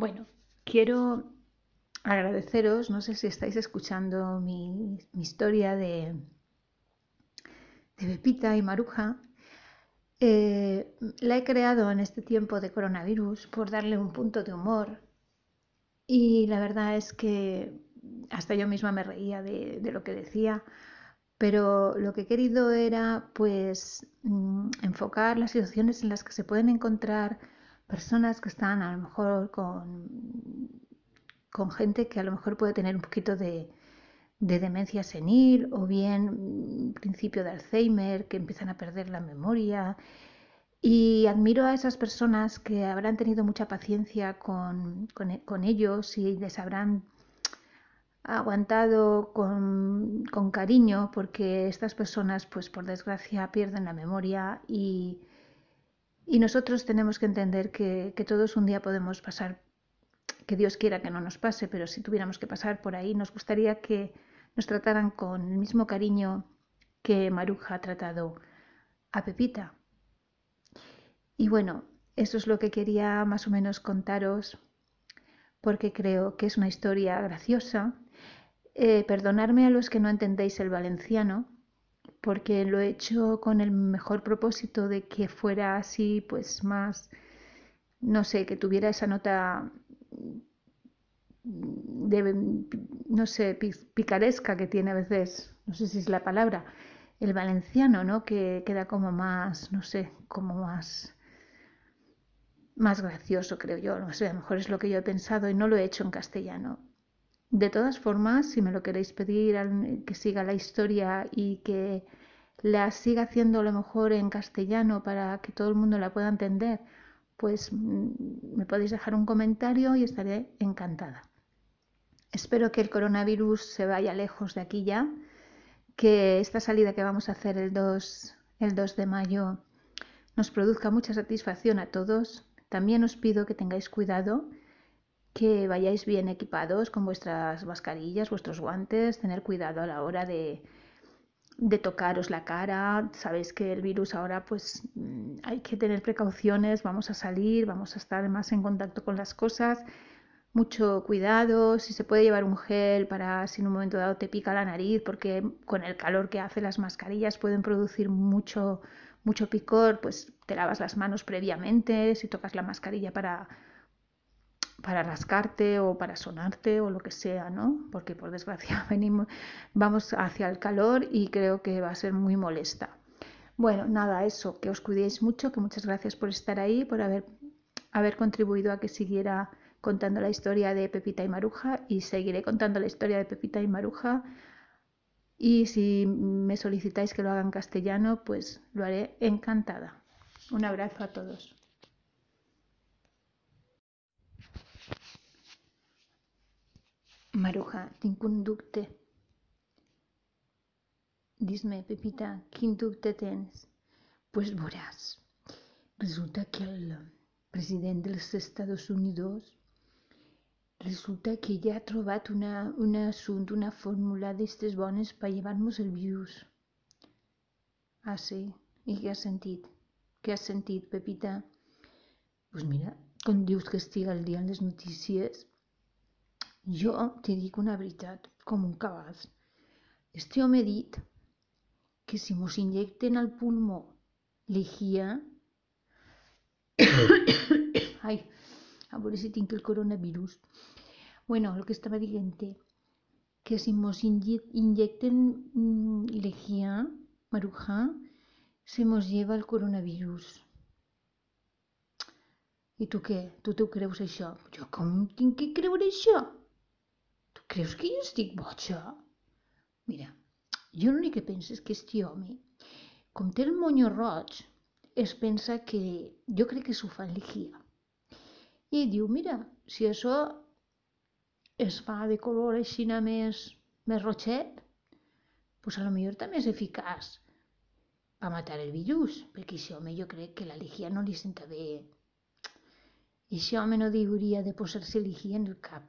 Bueno, quiero agradeceros, no sé si estáis escuchando mi historia de Pepita y Maruja. La he creado en este tiempo de coronavirus por darle un punto de humor, y la verdad es que hasta yo misma me reía de lo que decía, pero lo que he querido era pues enfocar las situaciones en las que se pueden encontrar personas que están a lo mejor con gente que a lo mejor puede tener un poquito de demencia senil, o bien principio de Alzheimer, que empiezan a perder la memoria. Y admiro a esas personas que habrán tenido mucha paciencia con ellos y les habrán aguantado con cariño, porque estas personas, pues por desgracia, pierden la memoria, y nosotros tenemos que entender que todos un día podemos pasar, que Dios quiera que no nos pase, pero si tuviéramos que pasar por ahí, nos gustaría que nos trataran con el mismo cariño que Maruja ha tratado a Pepita. Y bueno, eso es lo que quería más o menos contaros, porque creo que es una historia graciosa. Perdonadme a los que no entendéis el valenciano, porque lo he hecho con el mejor propósito de que fuera así, pues más, no sé, que tuviera esa nota de, no sé, picaresca que tiene a veces, no sé si es la palabra, el valenciano, ¿no? Que queda como más, no sé, como más gracioso, creo yo, no sé, a lo mejor es lo que yo he pensado y no lo he hecho en castellano. De todas formas, si me lo queréis pedir, que siga la historia y que la siga haciendo a lo mejor en castellano para que todo el mundo la pueda entender, pues me podéis dejar un comentario y estaré encantada. Espero que el coronavirus se vaya lejos de aquí ya, que esta salida que vamos a hacer el 2 de mayo nos produzca mucha satisfacción a todos. También os pido que tengáis cuidado, que vayáis bien equipados con vuestras mascarillas, vuestros guantes, tener cuidado a la hora de tocaros la cara. Sabéis que el virus ahora pues hay que tener precauciones, vamos a salir, vamos a estar más en contacto con las cosas, mucho cuidado, si se puede llevar un gel para si en un momento dado te pica la nariz, porque con el calor que hace las mascarillas pueden producir mucho picor, pues te lavas las manos previamente, si tocas la mascarilla para rascarte o para sonarte o lo que sea, ¿no? Porque por desgracia vamos hacia el calor y creo que va a ser muy molesta. Bueno, nada, eso, que os cuidéis mucho, que muchas gracias por estar ahí, por haber contribuido a que siguiera contando la historia de Pepita y Maruja, y seguiré contando la historia de Pepita y Maruja, y si me solicitáis que lo haga en castellano, pues lo haré encantada. Un abrazo a todos. Maruja, tincun dubte. Dis-me, Pepita, quin dubte tens? Pues veuràs. Resulta que el president dels Estats Units resulta que ja ha trobat una assunt, una fórmula d'estes bones per llevar-nos el virus. Ah, sí? I què has sentit? Què has sentit, Pepita? Pues mira, com dius que estic al dia en les notícies, jo t'hi dic una veritat, com un cabàs. Este home ha dit que si mos injecten al pulmó lejía... Ai, a veure si tinc el coronavirus. Bueno, el que estava dient-te, que si mos injecten lejía, Maruja, se mos lleva el coronavirus. I tu què? Tu t'ho creus, això? Jo com tinc que creure això? Creus que jo estic boja? Mira, jo l'únic que penso és que este home, com té el monyo roig, es pensa que jo crec que s'ho fa en lejía. I diu, mira, si això es fa de color així més roixet, doncs potser també és eficaç per matar el virus, perquè aquest home jo crec que la lejía no li senta bé. I aquest home no hauria de posar-se lejía en el cap,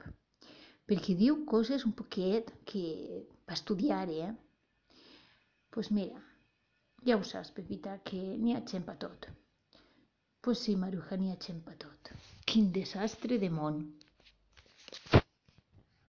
perquè diu coses un poquet que va estudiar, eh? Doncs mira, ja ho saps, Pepita, que n'hi ha gent per tot. Doncs sí, Maruja, n'hi ha gent per tot. ¡Qué desastre de món!